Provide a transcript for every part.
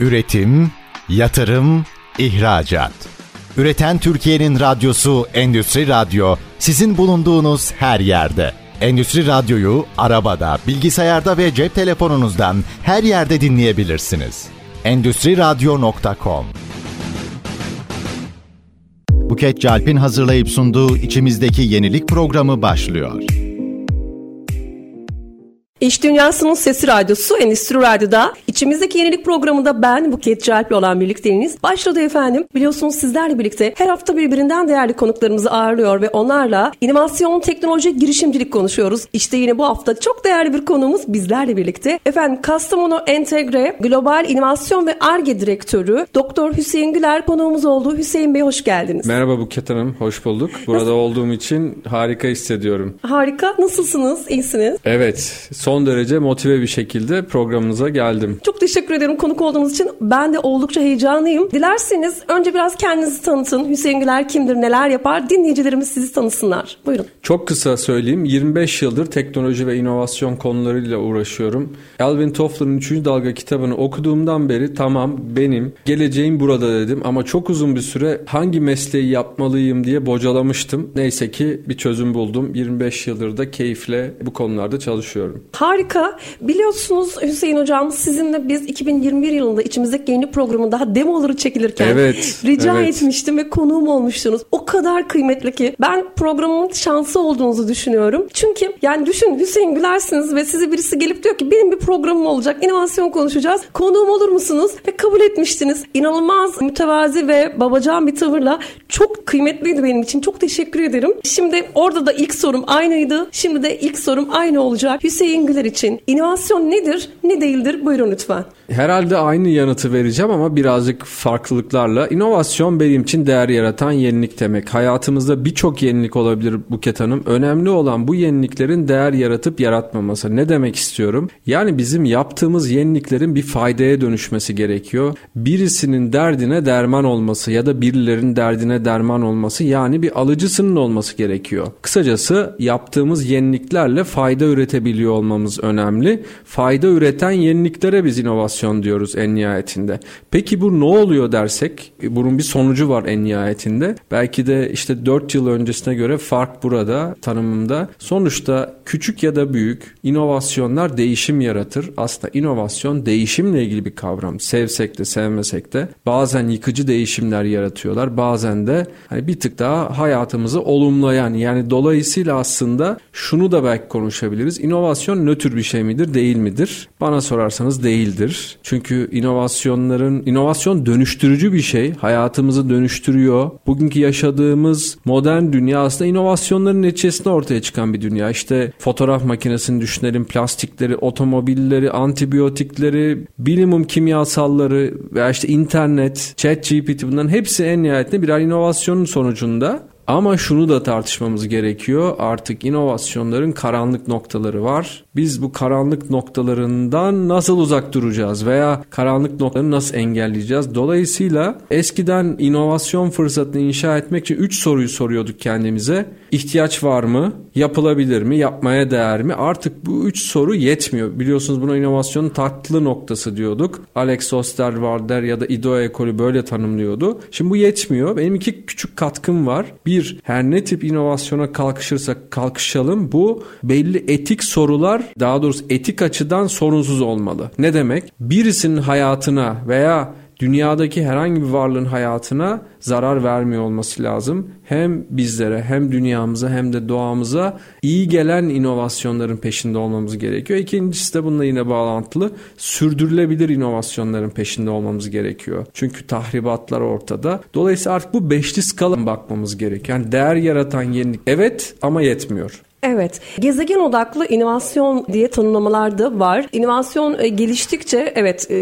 Üretim, yatırım, ihracat. Üreten Türkiye'nin radyosu Endüstri Radyo, sizin bulunduğunuz her yerde. Endüstri Radyo'yu arabada, bilgisayarda ve cep telefonunuzdan her yerde dinleyebilirsiniz. Endüstriradyo.com. Buket Çalp'in hazırlayıp sunduğu İçimizdeki Yenilik programı başlıyor. İş Dünyası'nın Sesi Radyosu Endüstri Radyo'da İçimizdeki Yenilik programında ben Buket Çalp'le olan birlikteliğiniz başladı efendim. Biliyorsunuz sizlerle birlikte her hafta birbirinden değerli konuklarımızı ağırlıyor ve onlarla inovasyon, teknoloji, girişimcilik konuşuyoruz. İşte yine bu hafta çok değerli bir konuğumuz bizlerle birlikte. Efendim Kastamonu Entegre Global İnovasyon ve Ar-Ge Direktörü Doktor Hüseyin Güler konuğumuz oldu. Hüseyin Bey hoş geldiniz. Merhaba Buket Hanım, hoş bulduk. Burada olduğum için harika hissediyorum. Harika, nasılsınız? İyisiniz? Evet, son derece motive bir şekilde programımıza geldim. Çok teşekkür ederim konuk olduğunuz için. Ben de oldukça heyecanlıyım. Dilerseniz önce biraz kendinizi tanıtın. Hüseyin Güler kimdir, neler yapar? Dinleyicilerimiz sizi tanısınlar. Buyurun. Çok kısa söyleyeyim. 25 yıldır teknoloji ve inovasyon konularıyla uğraşıyorum. Alvin Toffler'ın 3. Dalga kitabını okuduğumdan beri tamam benim geleceğim burada dedim. Ama çok uzun bir süre hangi mesleği yapmalıyım diye bocalamıştım. Neyse ki bir çözüm buldum. 25 yıldır da keyifle bu konularda çalışıyorum. Harika. Biliyorsunuz Hüseyin Hocam, sizinle biz 2021 yılında İçimizdeki Yenilik programı daha demoları çekilirken rica etmiştim ve konuğum olmuştunuz. O kadar kıymetli ki ben programımın şansı olduğunuzu düşünüyorum. Çünkü yani düşün, Hüseyin Gülersiniz ve size birisi gelip diyor ki benim bir programım olacak, inovasyon konuşacağız, konuğum olur musunuz? Ve kabul etmiştiniz. İnanılmaz mütevazi ve babacan bir tavırla çok kıymetliydi benim için. Çok teşekkür ederim. Şimdi orada da ilk sorum aynıydı. Şimdi de ilk sorum aynı olacak. Hüseyin Güler için inovasyon nedir, ne değildir? Buyurun lütfen. Herhalde aynı yanıtı vereceğim ama birazcık farklılıklarla. İnovasyon benim için değer yaratan yenilik demek. Hayatımızda birçok yenilik olabilir Buket Hanım. Önemli olan bu yeniliklerin değer yaratıp yaratmaması. Ne demek istiyorum? Yani bizim yaptığımız yeniliklerin bir faydaya dönüşmesi gerekiyor. Birisinin derdine derman olması ya da birilerin derdine derman olması, yani bir alıcısının olması gerekiyor. Kısacası yaptığımız yeniliklerle fayda üretebiliyor olmamız önemli. Fayda üreten yeniliklere biz inovasyon diyoruz en nihayetinde. Peki bu ne oluyor dersek, bunun bir sonucu var en nihayetinde. Belki de işte 4 yıl öncesine göre fark burada tanımımda. Sonuçta küçük ya da büyük inovasyonlar değişim yaratır. Aslında inovasyon değişimle ilgili bir kavram. Sevsek de sevmesek de bazen yıkıcı değişimler yaratıyorlar. Bazen de hani bir tık daha hayatımızı olumlayan, yani dolayısıyla aslında şunu da belki konuşabiliriz. İnovasyon nötr bir şey midir, değil midir? Bana sorarsanız değildir. Çünkü inovasyon dönüştürücü bir şey. Hayatımızı dönüştürüyor. Bugünkü yaşadığımız modern dünya aslında inovasyonların neticesinde ortaya çıkan bir dünya. İşte fotoğraf makinesini düşünelim, plastikleri, otomobilleri, antibiyotikleri, bilimum kimyasalları veya işte internet, ChatGPT, bunların hepsi en nihayetinde birer inovasyonun sonucunda. Ama şunu da tartışmamız gerekiyor. Artık inovasyonların karanlık noktaları var. Biz bu karanlık noktalarından nasıl uzak duracağız veya karanlık noktaları nasıl engelleyeceğiz? Dolayısıyla eskiden inovasyon fırsatını inşa etmek için 3 soruyu soruyorduk kendimize. İhtiyaç var mı? Yapılabilir mi? Yapmaya değer mi? Artık bu 3 soru yetmiyor. Biliyorsunuz buna inovasyonun tatlı noktası diyorduk. Alex Osterwalder ya da İdo ekolü böyle tanımlıyordu. Şimdi bu yetmiyor. Benim 2 küçük katkım var. Bir, her ne tip inovasyona kalkışırsak kalkışalım, bu belli etik sorular, daha doğrusu etik açıdan sorunsuz olmalı. Ne demek? Birisinin hayatına veya dünyadaki herhangi bir varlığın hayatına zarar vermiyor olması lazım. Hem bizlere, hem dünyamıza, hem de doğamıza iyi gelen inovasyonların peşinde olmamız gerekiyor. İkincisi de bununla yine bağlantılı, sürdürülebilir inovasyonların peşinde olmamız gerekiyor. Çünkü tahribatlar ortada. Dolayısıyla artık bu beşli skala bakmamız gerekiyor. Yani değer yaratan yenilik evet ama yetmiyor. Evet, gezegen odaklı inovasyon diye tanımlamalar da var. İnovasyon geliştikçe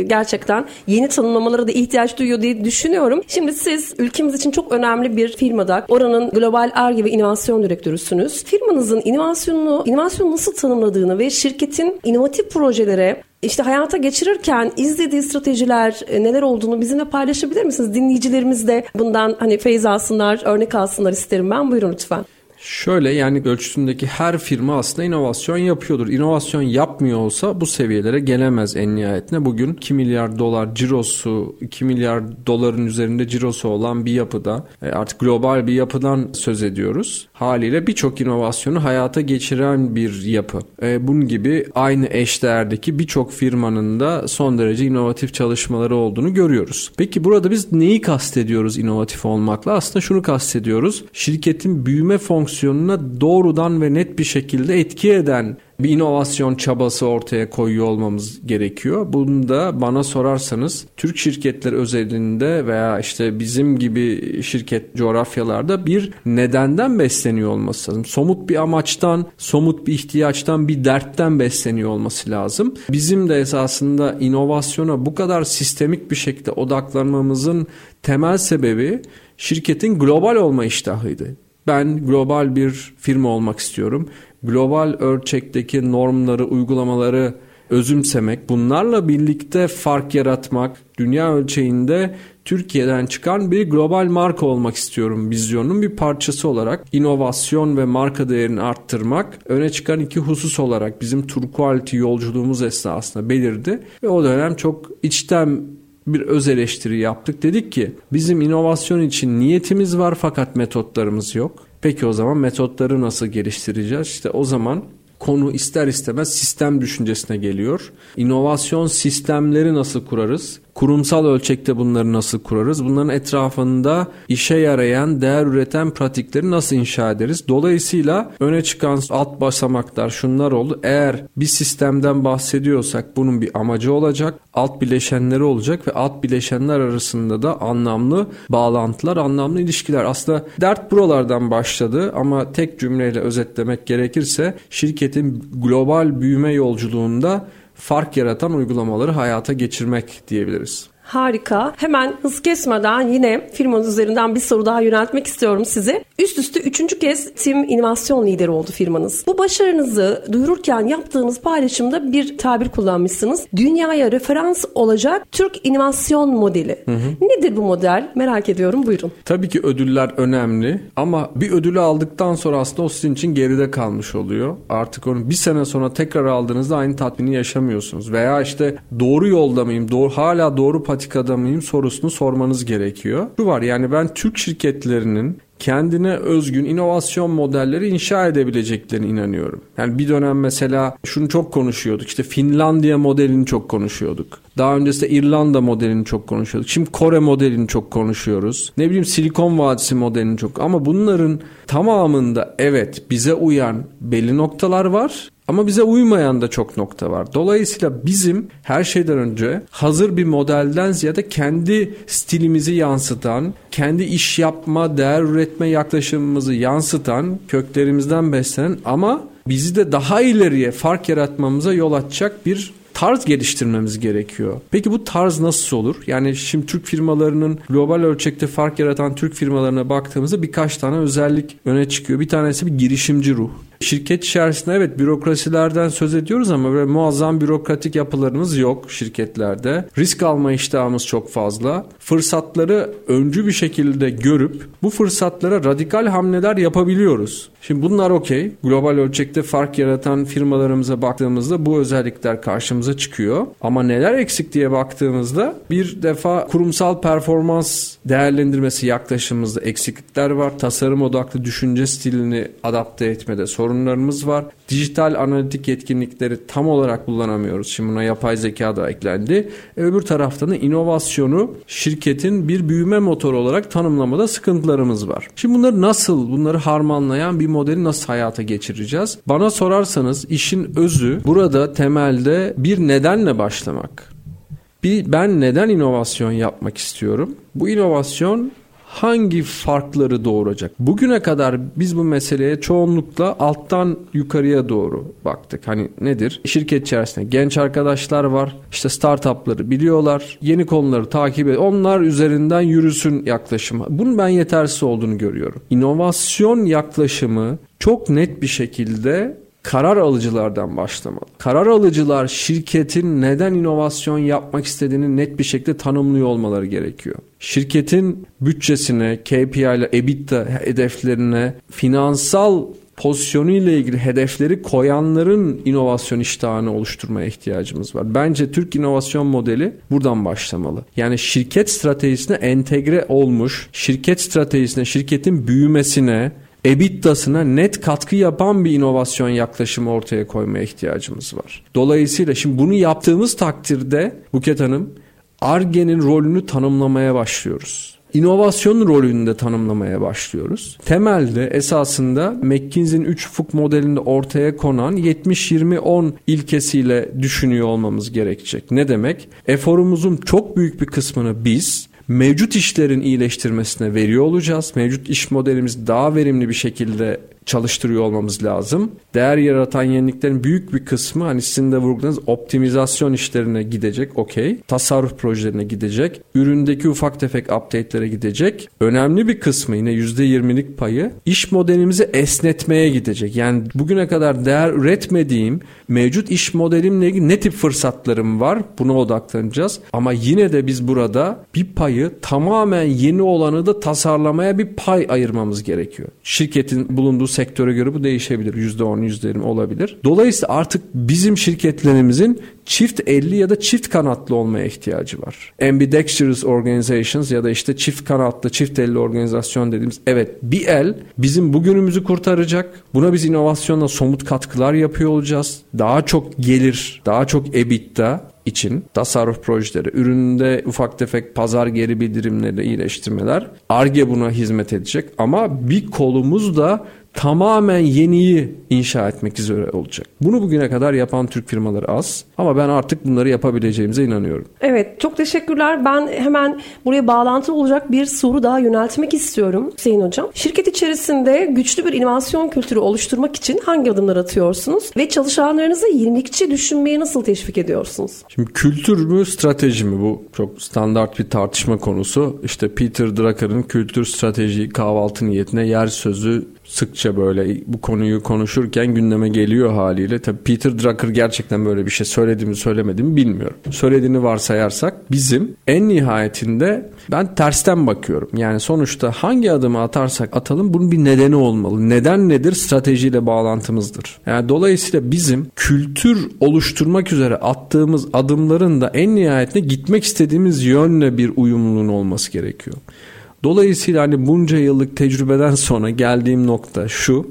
gerçekten yeni tanımlamalara da ihtiyaç duyuyor diye düşünüyorum. Şimdi siz ülkemiz için çok önemli bir firmada, oranın Global Ar-Ge ve İnovasyon Direktörüsünüz. Firmanızın inovasyonu nasıl tanımladığını ve şirketin inovatif projelere hayata geçirirken izlediği stratejiler neler olduğunu bizimle paylaşabilir misiniz? Dinleyicilerimiz de bundan feyz alsınlar, örnek alsınlar isterim ben. Buyurun lütfen. Şöyle, yani ölçüsündeki her firma aslında inovasyon yapıyordur. İnovasyon yapmıyor olsa bu seviyelere gelemez en nihayetinde. Bugün 2 milyar dolar cirosu, 2 milyar doların üzerinde cirosu olan bir yapıda, artık global bir yapıdan söz ediyoruz. Haliyle birçok inovasyonu hayata geçiren bir yapı. Bunun gibi aynı eşdeğerdeki birçok firmanın da son derece inovatif çalışmaları olduğunu görüyoruz. Peki burada biz neyi kastediyoruz inovatif olmakla? Aslında şunu kastediyoruz. Şirketin büyüme fonksiyonuna doğrudan ve net bir şekilde etki eden bir inovasyon çabası ortaya koyuyor olmamız gerekiyor. Bunu da bana sorarsanız Türk şirketler özelinde veya işte bizim gibi şirket coğrafyalarda bir nedenden besleniyor olması lazım. Somut bir amaçtan, somut bir ihtiyaçtan, bir dertten besleniyor olması lazım. Bizim de esasında inovasyona bu kadar sistemik bir şekilde odaklanmamızın temel sebebi şirketin global olma iştahıydı. Ben global bir firma olmak istiyorum. Global ölçekteki normları, uygulamaları özümsemek, bunlarla birlikte fark yaratmak, dünya ölçeğinde Türkiye'den çıkan bir global marka olmak istiyorum vizyonun bir parçası olarak inovasyon ve marka değerini arttırmak öne çıkan iki husus olarak bizim Turquality yolculuğumuz esnasında belirdi ve o dönem çok içten bir öz eleştiri yaptık. Dedik ki bizim inovasyon için niyetimiz var fakat metotlarımız yok. Peki o zaman metotları nasıl geliştireceğiz? İşte o zaman konu ister istemez sistem düşüncesine geliyor. İnovasyon sistemleri nasıl kurarız? Kurumsal ölçekte bunları nasıl kurarız? Bunların etrafında işe yarayan, değer üreten pratikleri nasıl inşa ederiz? Dolayısıyla öne çıkan alt basamaklar şunlar oldu. Eğer bir sistemden bahsediyorsak bunun bir amacı olacak, alt bileşenleri olacak ve alt bileşenler arasında da anlamlı bağlantılar, anlamlı ilişkiler. Aslında dert buralardan başladı ama tek cümleyle özetlemek gerekirse şirketin global büyüme yolculuğunda fark yaratan uygulamaları hayata geçirmek diyebiliriz. Harika. Hemen hız kesmeden yine firmanız üzerinden bir soru daha yöneltmek istiyorum size. Üst üste 3. kez Tim inovasyon lideri oldu firmanız. Bu başarınızı duyururken yaptığınız paylaşımda bir tabir kullanmışsınız. Dünyaya referans olacak Türk inovasyon modeli. Hı. Nedir bu model? Merak ediyorum. Buyurun. Tabii ki ödüller önemli ama bir ödülü aldıktan sonra aslında o sizin için geride kalmış oluyor. Artık onu bir sene sonra tekrar aldığınızda aynı tatmini yaşamıyorsunuz. Veya işte doğru yolda mıyım? Hala doğru patikada mıyım sorusunu sormanız gerekiyor. Bu var, yani ben Türk şirketlerinin kendine özgün inovasyon modelleri inşa edebileceklerine inanıyorum. Yani bir dönem mesela şunu çok konuşuyorduk. İşte Finlandiya modelini çok konuşuyorduk. Daha öncesinde İrlanda modelini çok konuşuyorduk. Şimdi Kore modelini çok konuşuyoruz. Ne bileyim Silikon Vadisi modelini çok. Ama bunların tamamında evet bize uyan belli noktalar var. Ama bize uymayan da çok nokta var. Dolayısıyla bizim her şeyden önce hazır bir modelden ziyade kendi stilimizi yansıtan, kendi iş yapma, değer üretme yaklaşımımızı yansıtan, köklerimizden beslenen ama bizi de daha ileriye fark yaratmamıza yol açacak bir tarz geliştirmemiz gerekiyor. Peki bu tarz nasıl olur? Yani şimdi Türk firmalarının global ölçekte fark yaratan Türk firmalarına baktığımızda birkaç tane özellik öne çıkıyor. Bir tanesi bir girişimci ruh. Şirket içerisinde evet bürokrasilerden söz ediyoruz ama böyle muazzam bürokratik yapılarımız yok şirketlerde. Risk alma iştahımız çok fazla. Fırsatları öncü bir şekilde görüp bu fırsatlara radikal hamleler yapabiliyoruz. Şimdi bunlar okey. Global ölçekte fark yaratan firmalarımıza baktığımızda bu özellikler karşımıza çıkıyor. Ama neler eksik diye baktığımızda bir defa kurumsal performans değerlendirmesi yaklaşımımızda eksiklikler var. Tasarım odaklı düşünce stilini adapte etmede sorunlarımız var. Dijital analitik yetkinlikleri tam olarak kullanamıyoruz. Şimdi buna yapay zeka da eklendi. Öbür taraftan da inovasyonu şirketin bir büyüme motoru olarak tanımlamada sıkıntılarımız var. Şimdi bunları harmanlayan bir modeli nasıl hayata geçireceğiz? Bana sorarsanız işin özü burada temelde bir nedenle başlamak. Ben neden inovasyon yapmak istiyorum? Bu inovasyon hangi farkları doğuracak? Bugüne kadar biz bu meseleye çoğunlukla alttan yukarıya doğru baktık. Hani nedir? Şirket içerisinde genç arkadaşlar var. İşte startupları biliyorlar. Yeni konuları takip ediyor. Onlar üzerinden yürüsün yaklaşımı. Bunun ben yetersiz olduğunu görüyorum. İnovasyon yaklaşımı çok net bir şekilde karar alıcılardan başlamalı. Karar alıcılar şirketin neden inovasyon yapmak istediğini net bir şekilde tanımlıyor olmaları gerekiyor. Şirketin bütçesine, KPI ile EBITDA hedeflerine, finansal pozisyonu ile ilgili hedefleri koyanların inovasyon iştahını oluşturmaya ihtiyacımız var. Bence Türk inovasyon modeli buradan başlamalı. Yani şirket stratejisine entegre olmuş, şirket stratejisine, şirketin büyümesine, EBITDA'sına net katkı yapan bir inovasyon yaklaşımı ortaya koymaya ihtiyacımız var. Dolayısıyla şimdi bunu yaptığımız takdirde Buket Hanım, Ar-Ge'nin rolünü tanımlamaya başlıyoruz. İnovasyonun rolünü de tanımlamaya başlıyoruz. Temelde esasında McKinsey'nin 3 ufuk modelinde ortaya konan 70-20-10 ilkesiyle düşünüyor olmamız gerekecek. Ne demek? Eforumuzun çok büyük bir kısmını biz mevcut işlerin iyileştirmesine veriyor olacağız. Mevcut iş modelimizi daha verimli bir şekilde çalıştırıyor olmamız lazım. Değer yaratan yeniliklerin büyük bir kısmı, hani sizin de vurguladığınız, optimizasyon işlerine gidecek, okey. Tasarruf projelerine gidecek. Üründeki ufak tefek update'lere gidecek. Önemli bir kısmı, yine %20'lik payı, iş modelimizi esnetmeye gidecek. Yani bugüne kadar değer üretmediğim, mevcut iş modelimle ilgili ne tip fırsatlarım var? Buna odaklanacağız. Ama yine de biz burada bir payı, tamamen yeni olanı da tasarlamaya bir pay ayırmamız gerekiyor. Şirketin bulunduğu sektöre göre bu değişebilir. %10, %20 olabilir. Dolayısıyla artık bizim şirketlerimizin çift elli ya da çift kanatlı olmaya ihtiyacı var. Ambidextrous organizations ya da işte çift kanatlı, çift elli organizasyon dediğimiz, evet, bir el bizim bugünümüzü kurtaracak. Buna biz inovasyonla somut katkılar yapıyor olacağız. Daha çok gelir, daha çok EBITDA için tasarruf projeleri, üründe ufak tefek pazar geri bildirimleri, iyileştirmeler, Ar-Ge buna hizmet edecek. Ama bir kolumuz da tamamen yeniyi inşa etmek üzere olacak. Bunu bugüne kadar yapan Türk firmaları az ama ben artık bunları yapabileceğimize inanıyorum. Evet, çok teşekkürler. Ben hemen buraya bağlantılı olacak bir soru daha yöneltmek istiyorum Hüseyin Hocam. Şirket içerisinde güçlü bir inovasyon kültürü oluşturmak için hangi adımlar atıyorsunuz ve çalışanlarınızı yenilikçi düşünmeye nasıl teşvik ediyorsunuz? Şimdi kültür mü, strateji mi? Bu çok standart bir tartışma konusu. İşte Peter Drucker'ın kültür strateji kahvaltı niyetine yer sözü sıkça böyle bu konuyu konuşurken gündeme geliyor haliyle. Tabii Peter Drucker gerçekten böyle bir şey söyledi mi söylemedi mi bilmiyorum. Söylediğini varsayarsak bizim en nihayetinde ben tersten bakıyorum. Yani sonuçta hangi adımı atarsak atalım bunun bir nedeni olmalı. Neden nedir? Stratejiyle bağlantımızdır. Yani dolayısıyla bizim kültür oluşturmak üzere attığımız adımların da en nihayetinde gitmek istediğimiz yönle bir uyumluluğun olması gerekiyor. Dolayısıyla hani bunca yıllık tecrübeden sonra geldiğim nokta şu: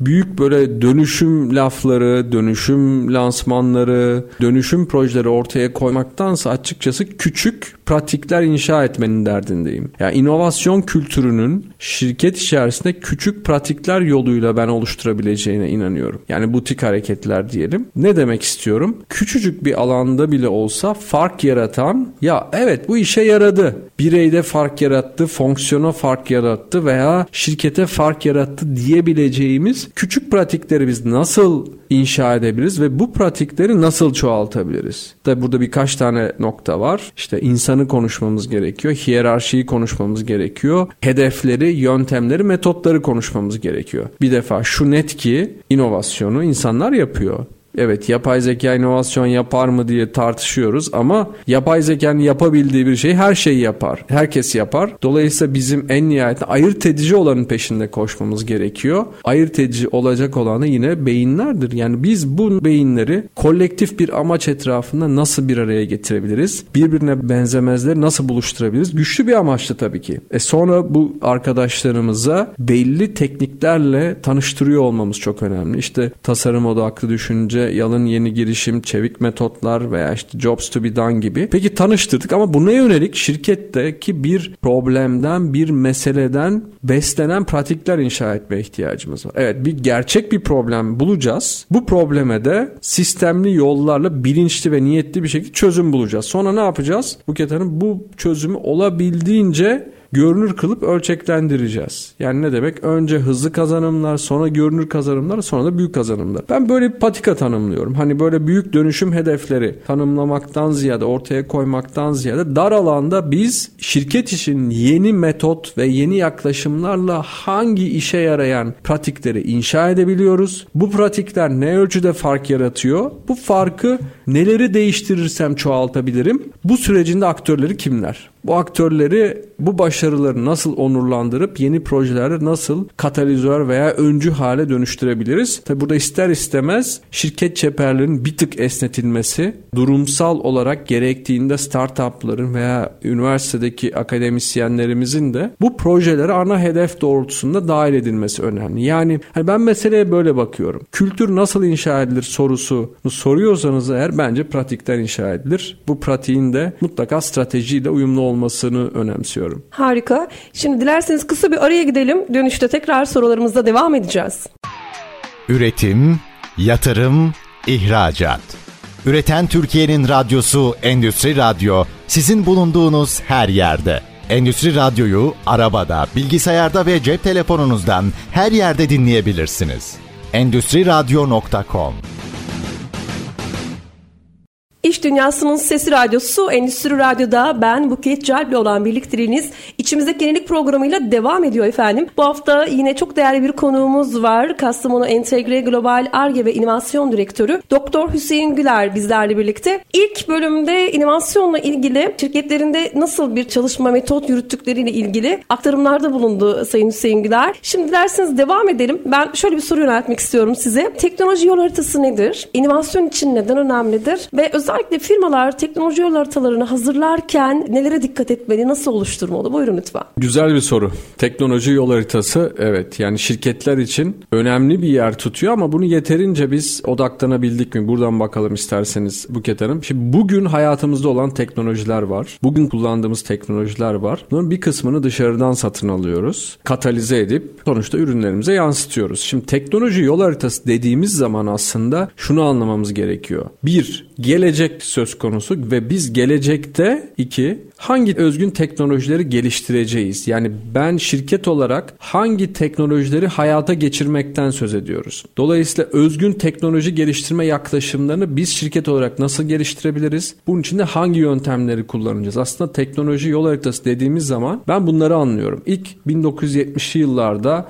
büyük böyle dönüşüm lafları, dönüşüm lansmanları, dönüşüm projeleri ortaya koymaktansa açıkçası küçük pratikler inşa etmenin derdindeyim. Yani inovasyon kültürünün şirket içerisinde küçük pratikler yoluyla ben oluşturabileceğine inanıyorum. Yani butik hareketler diyelim. Ne demek istiyorum? Küçücük bir alanda bile olsa fark yaratan, ya evet bu işe yaradı, bireyde fark yarattı, fonksiyona fark yarattı veya şirkete fark yarattı diyebileceğimiz küçük pratikleri biz nasıl inşa edebiliriz ve bu pratikleri nasıl çoğaltabiliriz? Tabii burada birkaç tane nokta var. İşte insanı konuşmamız gerekiyor, hiyerarşiyi konuşmamız gerekiyor, hedefleri, yöntemleri, metotları konuşmamız gerekiyor. Bir defa şu net ki inovasyonu insanlar yapıyor. Evet, yapay zeka inovasyon yapar mı diye tartışıyoruz ama yapay zekanın yapabildiği bir şey, her şeyi yapar. Herkes yapar. Dolayısıyla bizim en nihayetinde ayırt edici olanın peşinde koşmamız gerekiyor. Ayırt edici olacak olanı yine beyinlerdir. Yani biz bu beyinleri kolektif bir amaç etrafında nasıl bir araya getirebiliriz? Birbirine benzemezleri nasıl buluşturabiliriz? Güçlü bir amaçlı tabii ki. Sonra bu arkadaşlarımıza belli tekniklerle tanıştırıyor olmamız çok önemli. İşte tasarım odaklı düşünce, yalın yeni girişim, çevik metotlar veya işte jobs to be done gibi. Peki tanıştırdık ama buna yönelik şirketteki bir problemden, bir meseleden beslenen pratikler inşa etmeye ihtiyacımız var. Evet, bir gerçek bir problem bulacağız. Bu probleme de sistemli yollarla bilinçli ve niyetli bir şekilde çözüm bulacağız. Sonra ne yapacağız? Buket Hanım, bu çözümü olabildiğince görünür kılıp ölçeklendireceğiz. Yani ne demek? Önce hızlı kazanımlar, sonra görünür kazanımlar, sonra da büyük kazanımlar. Ben böyle bir patika tanımlıyorum. Hani böyle büyük dönüşüm hedefleri tanımlamaktan ziyade, ortaya koymaktan ziyade dar alanda biz şirket için yeni metot ve yeni yaklaşımlarla hangi işe yarayan pratikleri inşa edebiliyoruz? Bu pratikler ne ölçüde fark yaratıyor? Bu farkı neleri değiştirirsem çoğaltabilirim? Bu sürecinde aktörleri kimler? Bu aktörleri, bu başarıları nasıl onurlandırıp yeni projeleri nasıl katalizör veya öncü hale dönüştürebiliriz? Tabi burada ister istemez şirket çeperlerinin bir tık esnetilmesi, durumsal olarak gerektiğinde startupların veya üniversitedeki akademisyenlerimizin de bu projelere ana hedef doğrultusunda dahil edilmesi önemli. Yani ben meseleye böyle bakıyorum. Kültür nasıl inşa edilir sorusunu soruyorsanız eğer, bence pratikten inşa edilir. Bu pratiğin de mutlaka stratejiyle uyumlu olmasını önemsiyorum. Harika. Şimdi dilerseniz kısa bir araya gidelim. Dönüşte tekrar sorularımızla devam edeceğiz. Üretim, yatırım, ihracat. Üreten Türkiye'nin radyosu Endüstri Radyo, sizin bulunduğunuz her yerde. Endüstri Radyo'yu arabada, bilgisayarda ve cep telefonunuzdan her yerde dinleyebilirsiniz. endüstriradyo.com. İş Dünyası'nın Sesi Radyosu Endüstri Radyo'da ben Buket Çalp'le olan birlikteliğiniz İçimizdeki Yenilik programıyla devam ediyor efendim. Bu hafta yine çok değerli bir konuğumuz var. Kastamonu Entegre Global Ar-Ge ve İnovasyon Direktörü Doktor Hüseyin Güler bizlerle birlikte. İlk bölümde inovasyonla ilgili şirketlerinde nasıl bir çalışma metot yürüttükleriyle ilgili aktarımlarda bulundu Sayın Hüseyin Güler. Şimdi dilerseniz devam edelim. Ben şöyle bir soru yöneltmek istiyorum size. Teknoloji yol haritası nedir? İnovasyon için neden önemlidir? Ve özellikle firmalar teknoloji yol haritalarını hazırlarken nelere dikkat etmeli, nasıl oluşturmalı? Buyurun lütfen. Güzel bir soru. Teknoloji yol haritası, evet, yani şirketler için önemli bir yer tutuyor ama bunu yeterince biz odaklanabildik mi? Buradan bakalım isterseniz Buket Hanım. Şimdi bugün hayatımızda olan teknolojiler var. Bugün kullandığımız teknolojiler var. Bunun bir kısmını dışarıdan satın alıyoruz. Katalize edip sonuçta ürünlerimize yansıtıyoruz. Şimdi teknoloji yol haritası dediğimiz zaman aslında şunu anlamamız gerekiyor. Bir, gelecek söz konusu ve biz gelecekte hangi özgün teknolojileri geliştireceğiz? Yani ben şirket olarak hangi teknolojileri hayata geçirmekten söz ediyoruz? Dolayısıyla özgün teknoloji geliştirme yaklaşımlarını biz şirket olarak nasıl geliştirebiliriz? Bunun için de hangi yöntemleri kullanacağız? Aslında teknoloji yol haritası dediğimiz zaman ben bunları anlıyorum. İlk 1970'li yıllarda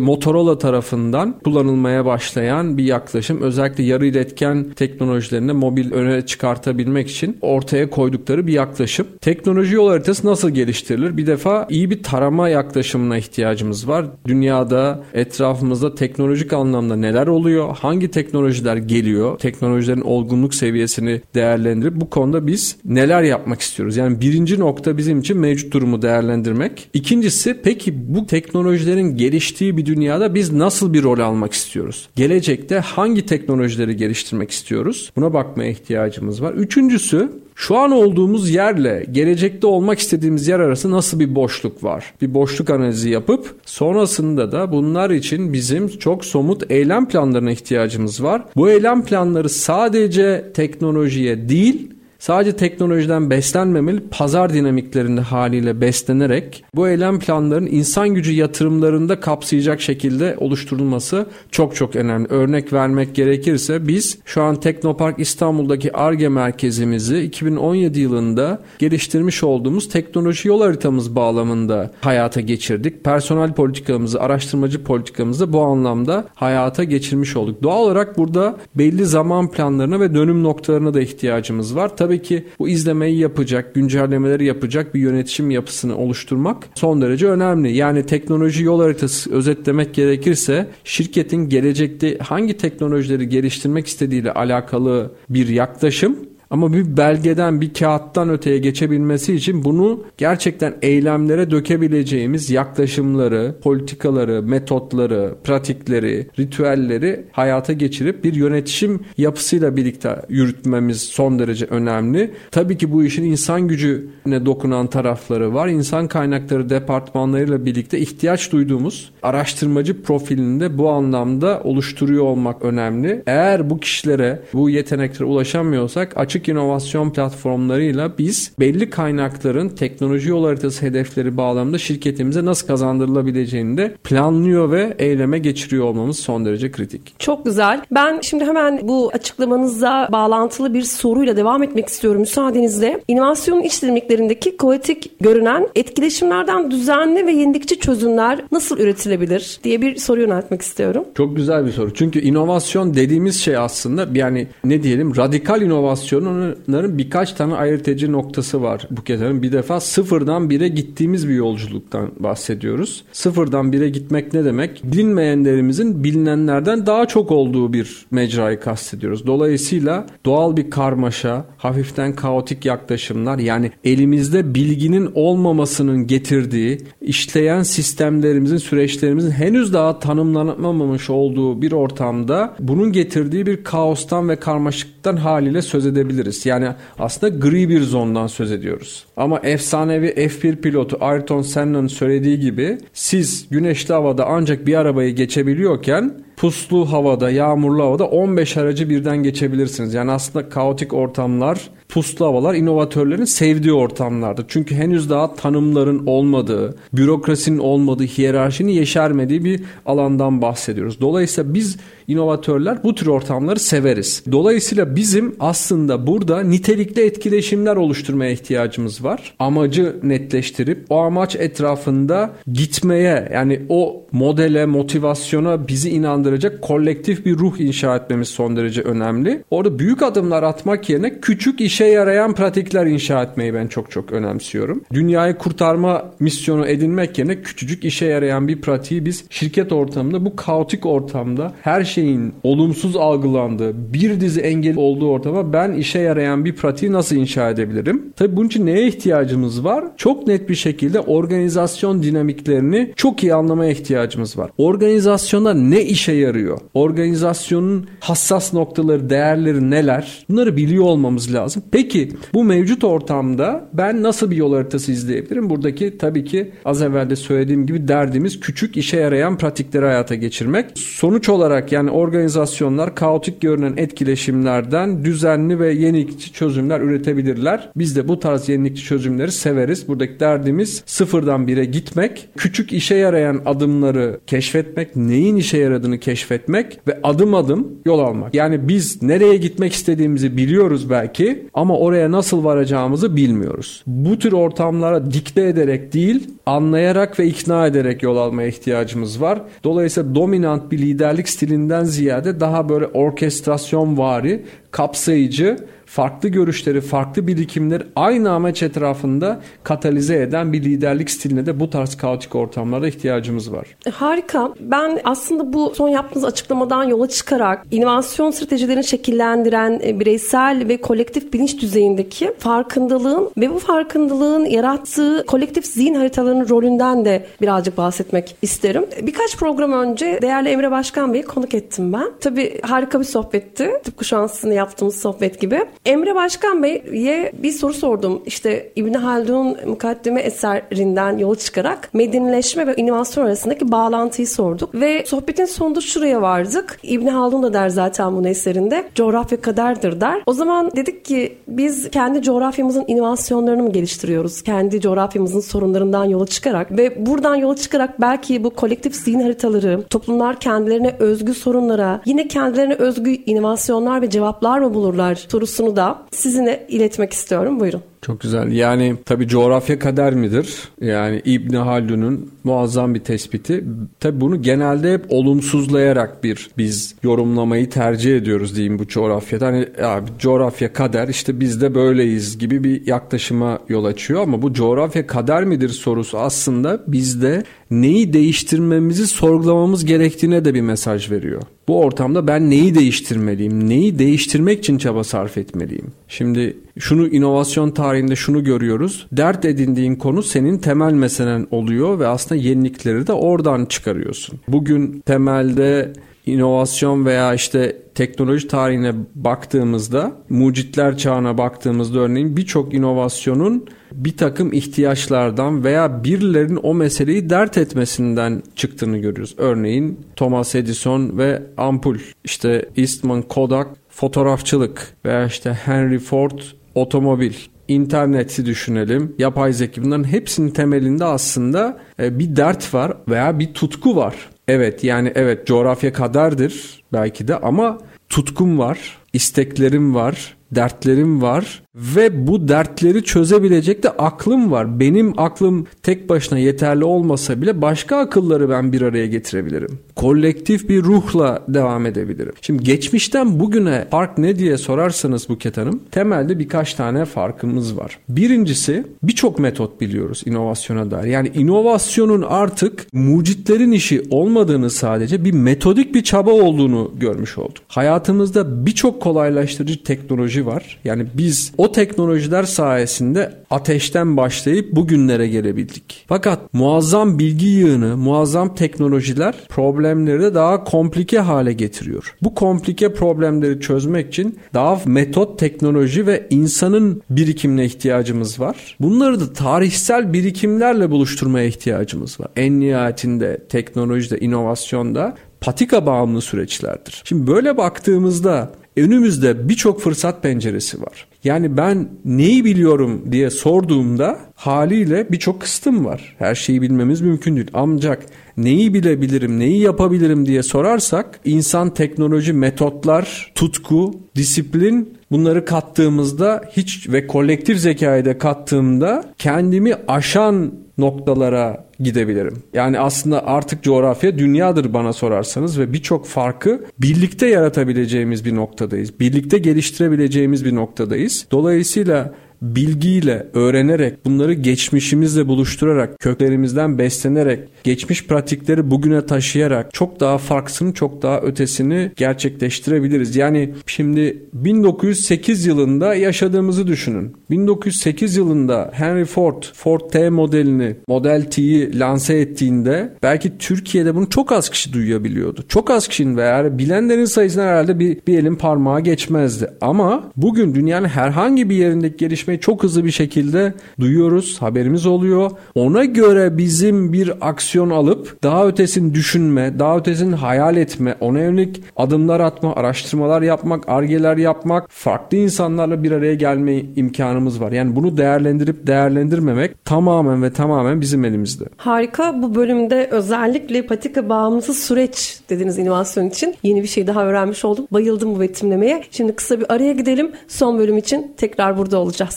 Motorola tarafından kullanılmaya başlayan bir yaklaşım. Özellikle yarı iletken teknolojilerine mobil öne çıkartabilmek için ortaya koydukları bir yaklaşım. Teknoloji yol haritası nasıl geliştirilir? Bir defa iyi bir tarama yaklaşımına ihtiyacımız var. Dünyada, etrafımızda teknolojik anlamda neler oluyor? Hangi teknolojiler geliyor? Teknolojilerin olgunluk seviyesini değerlendirip bu konuda biz neler yapmak istiyoruz? Yani birinci nokta bizim için mevcut durumu değerlendirmek. İkincisi, peki bu teknolojilerin geliştiği bir dünyada biz nasıl bir rol almak istiyoruz? Gelecekte hangi teknolojileri geliştirmek istiyoruz? Buna bakmaya ihtiyacımız var. Üçüncüsü, şu an olduğumuz yerle gelecekte olmak istediğimiz yer arası nasıl bir boşluk var? Bir boşluk analizi yapıp sonrasında da bunlar için bizim çok somut eylem planlarına ihtiyacımız var. Bu eylem planları sadece teknolojiye değil, sadece teknolojiden beslenmemeli, pazar dinamiklerinde haliyle beslenerek bu eylem planlarının insan gücü yatırımlarında kapsayacak şekilde oluşturulması çok önemli. Örnek vermek gerekirse biz şu an Teknopark İstanbul'daki Ar-Ge merkezimizi 2017 yılında geliştirmiş olduğumuz teknoloji yol haritamız bağlamında hayata geçirdik. Personel politikamızı, araştırmacı politikamızı bu anlamda hayata geçirmiş olduk. Doğal olarak burada belli zaman planlarına ve dönüm noktalarına da ihtiyacımız var. Tabii ki bu izlemeyi yapacak, güncellemeleri yapacak bir yönetişim yapısını oluşturmak son derece önemli. Yani teknoloji yol haritası özetlemek gerekirse şirketin gelecekte hangi teknolojileri geliştirmek istediğiyle alakalı bir yaklaşım. Ama bir belgeden, bir kağıttan öteye geçebilmesi için bunu gerçekten eylemlere dökebileceğimiz yaklaşımları, politikaları, metotları, pratikleri, ritüelleri hayata geçirip bir yönetişim yapısıyla birlikte yürütmemiz son derece önemli. Tabii ki bu işin insan gücüne dokunan tarafları var. İnsan kaynakları departmanlarıyla birlikte ihtiyaç duyduğumuz araştırmacı profilini de bu anlamda oluşturuyor olmak önemli. Eğer bu kişilere, bu yeteneklere ulaşamıyorsak açık açık inovasyon platformlarıyla biz belli kaynakların teknoloji yol haritası hedefleri bağlamında şirketimize nasıl kazandırılabileceğini de planlıyor ve eyleme geçiriyor olmamız son derece kritik. Çok güzel. Ben şimdi hemen bu açıklamanızla bağlantılı bir soruyla devam etmek istiyorum müsaadenizle. İnovasyonun iç dinamiklerindeki kaotik görünen etkileşimlerden düzenli ve yenilikçi çözümler nasıl üretilebilir diye bir soru yöneltmek istiyorum. Çok güzel bir soru. Çünkü inovasyon dediğimiz şey aslında yani ne diyelim radikal inovasyonların birkaç tane ayırt edici noktası var Buket Hanım. Bir defa sıfırdan bire gittiğimiz bir yolculuktan bahsediyoruz. Sıfırdan bire gitmek ne demek? Bilinmeyenlerimizin bilinenlerden daha çok olduğu bir mecrayı kastediyoruz. Dolayısıyla doğal bir karmaşa, hafiften kaotik yaklaşımlar yani elimizde bilginin olmamasının getirdiği, işleyen sistemlerimizin, süreçlerimizin henüz daha tanımlanamamış olduğu bir ortamda bunun getirdiği bir kaostan ve karmaşıklıktan haliyle söz edebiliriz. Yani aslında gri bir zondan söz ediyoruz. Ama efsanevi F1 pilotu Ayrton Senna'nın söylediği gibi siz güneşli havada ancak bir arabayı geçebiliyorken puslu havada, yağmurlu havada 15 aracı birden geçebilirsiniz. Yani aslında kaotik ortamlar, puslu havalar inovatörlerin sevdiği ortamlardır. Çünkü henüz daha tanımların olmadığı, bürokrasinin olmadığı, hiyerarşinin yeşermediği bir alandan bahsediyoruz. Dolayısıyla biz inovatörler bu tür ortamları severiz. Dolayısıyla bizim aslında burada nitelikli etkileşimler oluşturmaya ihtiyacımız var. Amacı netleştirip o amaç etrafında gitmeye yani o modele, motivasyona bizi inandıracak kolektif bir ruh inşa etmemiz son derece önemli. Orada büyük adımlar atmak yerine küçük işe yarayan pratikler inşa etmeyi ben çok önemsiyorum. Dünyayı kurtarma misyonu edinmek yerine küçücük işe yarayan bir pratiği biz şirket ortamında bu kaotik ortamda her şeyin olumsuz algılandığı bir dizi engel olduğu ortama ben işe yarayan bir pratiği nasıl inşa edebilirim? Tabii bunun için neye ihtiyacımız var? Çok net bir şekilde organizasyon dinamiklerini çok iyi anlamaya ihtiyacımız var. Organizasyonda ne işe yarıyor? Organizasyonun hassas noktaları, değerleri neler? Bunları biliyor olmamız lazım. Peki bu mevcut ortamda ben nasıl bir yol haritası izleyebilirim? Buradaki tabii ki az evvel de söylediğim gibi derdimiz küçük işe yarayan pratikleri hayata geçirmek. Sonuç olarak yani organizasyonlar kaotik görünen etkileşimlerden düzenli ve yenilikçi çözümler üretebilirler. Biz de bu tarz yenilikçi çözümleri severiz. Buradaki derdimiz sıfırdan bire gitmek, küçük işe yarayan adımları keşfetmek, neyin işe yaradığını keşfetmek ve adım adım yol almak. Yani biz nereye gitmek istediğimizi biliyoruz belki ama oraya nasıl varacağımızı bilmiyoruz. Bu tür ortamlara dikte ederek değil, anlayarak ve ikna ederek yol almaya ihtiyacımız var. Dolayısıyla dominant bir liderlik stilinden ziyade daha böyle orkestrasyonvari, kapsayıcı, farklı görüşleri, farklı birikimleri aynı amaç etrafında katalize eden bir liderlik stiline de bu tarz kaotik ortamlara ihtiyacımız var. Harika. Ben aslında bu son yaptığınız açıklamadan yola çıkarak inovasyon stratejilerini şekillendiren bireysel ve kolektif bilinç düzeyindeki farkındalığın ve bu farkındalığın yarattığı kolektif zihin haritalarının rolünden de birazcık bahsetmek isterim. Birkaç program önce değerli Emre Başkan Bey'i konuk ettim ben. Tabii harika bir sohbetti. Tıpkı şu an sizinle yaptığımız sohbet gibi. Emre Başkan Bey'e bir soru sordum. İşte İbn Haldun mukaddime eserinden yola çıkarak medenileşme ve inovasyon arasındaki bağlantıyı sorduk. Ve sohbetin sonunda şuraya vardık. İbn Haldun da der zaten bunu eserinde. Coğrafya kaderdir der. O zaman dedik ki biz kendi coğrafyamızın inovasyonlarını mı geliştiriyoruz? Kendi coğrafyamızın sorunlarından yola çıkarak ve buradan yola çıkarak belki bu kolektif zihin haritaları, toplumlar kendilerine özgü sorunlara, yine kendilerine özgü inovasyonlar ve cevaplar mı bulurlar sorusu da sizinle iletmek istiyorum. Buyurun. Çok güzel. Yani tabii coğrafya kader midir? Yani İbn Haldun'un muazzam bir tespiti. Tabii bunu genelde hep olumsuzlayarak biz yorumlamayı tercih ediyoruz diyeyim bu coğrafyada. Hani abi coğrafya kader işte biz de böyleyiz gibi bir yaklaşıma yol açıyor ama bu coğrafya kader midir sorusu aslında bizde neyi değiştirmemizi sorgulamamız gerektiğine de bir mesaj veriyor. Bu ortamda ben neyi değiştirmeliyim? Neyi değiştirmek için çaba sarf etmeliyim? Şimdi şunu inovasyon tarihinde şunu görüyoruz. Dert edindiğin konu senin temel meselen oluyor ve aslında yenilikleri de oradan çıkarıyorsun. Bugün temelde inovasyon veya işte teknoloji tarihine baktığımızda, mucitler çağına baktığımızda örneğin birçok inovasyonun bir takım ihtiyaçlardan veya birilerinin o meseleyi dert etmesinden çıktığını görüyoruz. Örneğin Thomas Edison ve ampul, işte Eastman Kodak, fotoğrafçılık veya işte Henry Ford otomobil, interneti düşünelim, yapay zeka, bunların hepsinin temelinde aslında bir dert var veya bir tutku var. Evet, yani evet, coğrafya kaderdir belki de ama tutkum var, isteklerim var, dertlerim var ve bu dertleri çözebilecek de aklım var. Benim aklım tek başına yeterli olmasa bile başka akılları ben bir araya getirebilirim. Kolektif bir ruhla devam edebilirim. Şimdi geçmişten bugüne fark ne diye sorarsanız Buket Hanım, temelde birkaç tane farkımız var. Birincisi, birçok metot biliyoruz inovasyona dair. Yani inovasyonun artık mucitlerin işi olmadığını, sadece bir metodik bir çaba olduğunu görmüş olduk. Hayatımızda birçok kolaylaştırıcı teknoloji var. Yani biz o teknolojiler sayesinde ateşten başlayıp bugünlere gelebildik. Fakat muazzam bilgi yığını, muazzam teknolojiler problemleri de daha komplike hale getiriyor. Bu komplike problemleri çözmek için daha metot, teknoloji ve insanın birikimine ihtiyacımız var. Bunları da tarihsel birikimlerle buluşturmaya ihtiyacımız var. En nihayetinde teknolojide, inovasyonda patika bağımlı süreçlerdir. Şimdi böyle baktığımızda önümüzde birçok fırsat penceresi var. Yani ben neyi biliyorum diye sorduğumda haliyle birçok kısıtım var. Her şeyi bilmemiz mümkün değil. Ancak neyi bilebilirim, neyi yapabilirim diye sorarsak insan, teknoloji, metotlar, tutku, disiplin, bunları kattığımızda hiç ve kolektif zekayı da kattığımda kendimi aşan noktalara gidebilirim. Yani aslında artık coğrafya dünyadır bana sorarsanız ve birçok farkı birlikte yaratabileceğimiz bir noktadayız. Birlikte geliştirebileceğimiz bir noktadayız. Dolayısıyla bilgiyle, öğrenerek, bunları geçmişimizle buluşturarak, köklerimizden beslenerek, geçmiş pratikleri bugüne taşıyarak çok daha farksını, çok daha ötesini gerçekleştirebiliriz. Yani şimdi 1908 yılında yaşadığımızı düşünün. 1908 yılında Henry Ford, Ford T modelini, Model T'yi lanse ettiğinde belki Türkiye'de bunu çok az kişi duyabiliyordu. Çok az kişinin veya bilenlerin sayısına herhalde bir elin parmağı geçmezdi. Ama bugün dünyanın herhangi bir yerindeki gelişme çok hızlı bir şekilde duyuyoruz, haberimiz oluyor. Ona göre bizim bir aksiyon alıp daha ötesini düşünme, daha ötesini hayal etme, ona yönelik adımlar atma, araştırmalar yapmak, Ar-Ge'ler yapmak, farklı insanlarla bir araya gelme imkanımız var. Yani bunu değerlendirip değerlendirmemek tamamen ve tamamen bizim elimizde. Harika. Bu bölümde özellikle patika bağımlısı süreç dediğiniz inovasyon için yeni bir şey daha öğrenmiş oldum. Bayıldım bu betimlemeye. Şimdi kısa bir araya gidelim. Son bölüm için tekrar burada olacağız.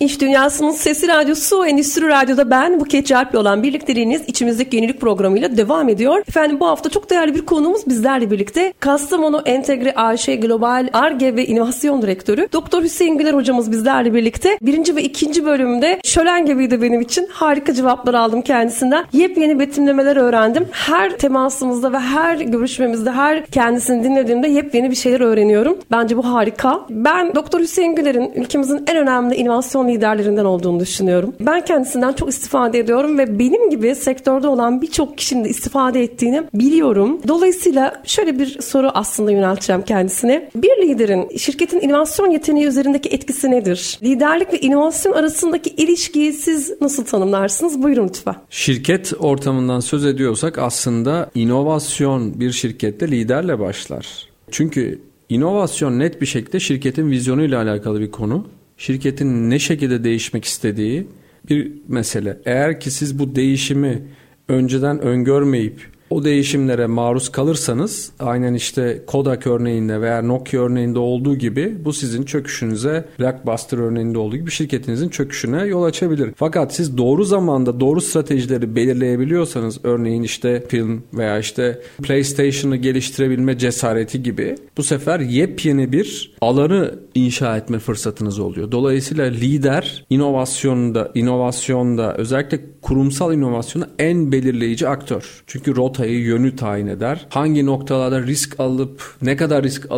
İş Dünyası'nın Sesi Radyosu Endüstri Radyo'da ben Buket Çalp'le olan birlikteliğiniz İçimizdeki Yenilik programıyla devam ediyor. Efendim, bu hafta çok değerli bir konuğumuz bizlerle birlikte. Kastamonu Entegre Global Ar-Ge ve İnovasyon Direktörü Doktor Hüseyin Güler hocamız bizlerle birlikte. Birinci ve ikinci bölümde şölen gibiydi benim için. Harika cevaplar aldım kendisinden. Yepyeni betimlemeler öğrendim. Her temasımızda ve her görüşmemizde, her kendisini dinlediğimde yepyeni bir şeyler öğreniyorum. Bence bu harika. Ben Doktor Hüseyin Güler'in ülkemizin en önemli inovasyon liderlerinden olduğunu düşünüyorum. Ben kendisinden çok istifade ediyorum ve benim gibi sektörde olan birçok kişinin de istifade ettiğini biliyorum. Dolayısıyla şöyle bir soru aslında yönelteceğim kendisine. Bir liderin şirketin inovasyon yeteneği üzerindeki etkisi nedir? Liderlik ve inovasyon arasındaki ilişkiyi siz nasıl tanımlarsınız? Buyurun lütfen. Şirket ortamından söz ediyorsak aslında inovasyon bir şirkette liderle başlar. Çünkü inovasyon net bir şekilde şirketin vizyonuyla alakalı bir konu. Şirketin ne şekilde değişmek istediği bir mesele. Eğer ki siz bu değişimi önceden öngörmeyip o değişimlere maruz kalırsanız, aynen işte Kodak örneğinde veya Nokia örneğinde olduğu gibi, bu sizin çöküşünüze, Blockbuster örneğinde olduğu gibi şirketinizin çöküşüne yol açabilir. Fakat siz doğru zamanda doğru stratejileri belirleyebiliyorsanız, örneğin işte film veya işte PlayStation'ı geliştirebilme cesareti gibi, bu sefer yepyeni bir alanı inşa etme fırsatınız oluyor. Dolayısıyla lider inovasyonda, özellikle kurumsal inovasyonda en belirleyici aktör. Çünkü rota rotayı, yönü tayin eder. Hangi noktalarda risk alıp ne kadar risk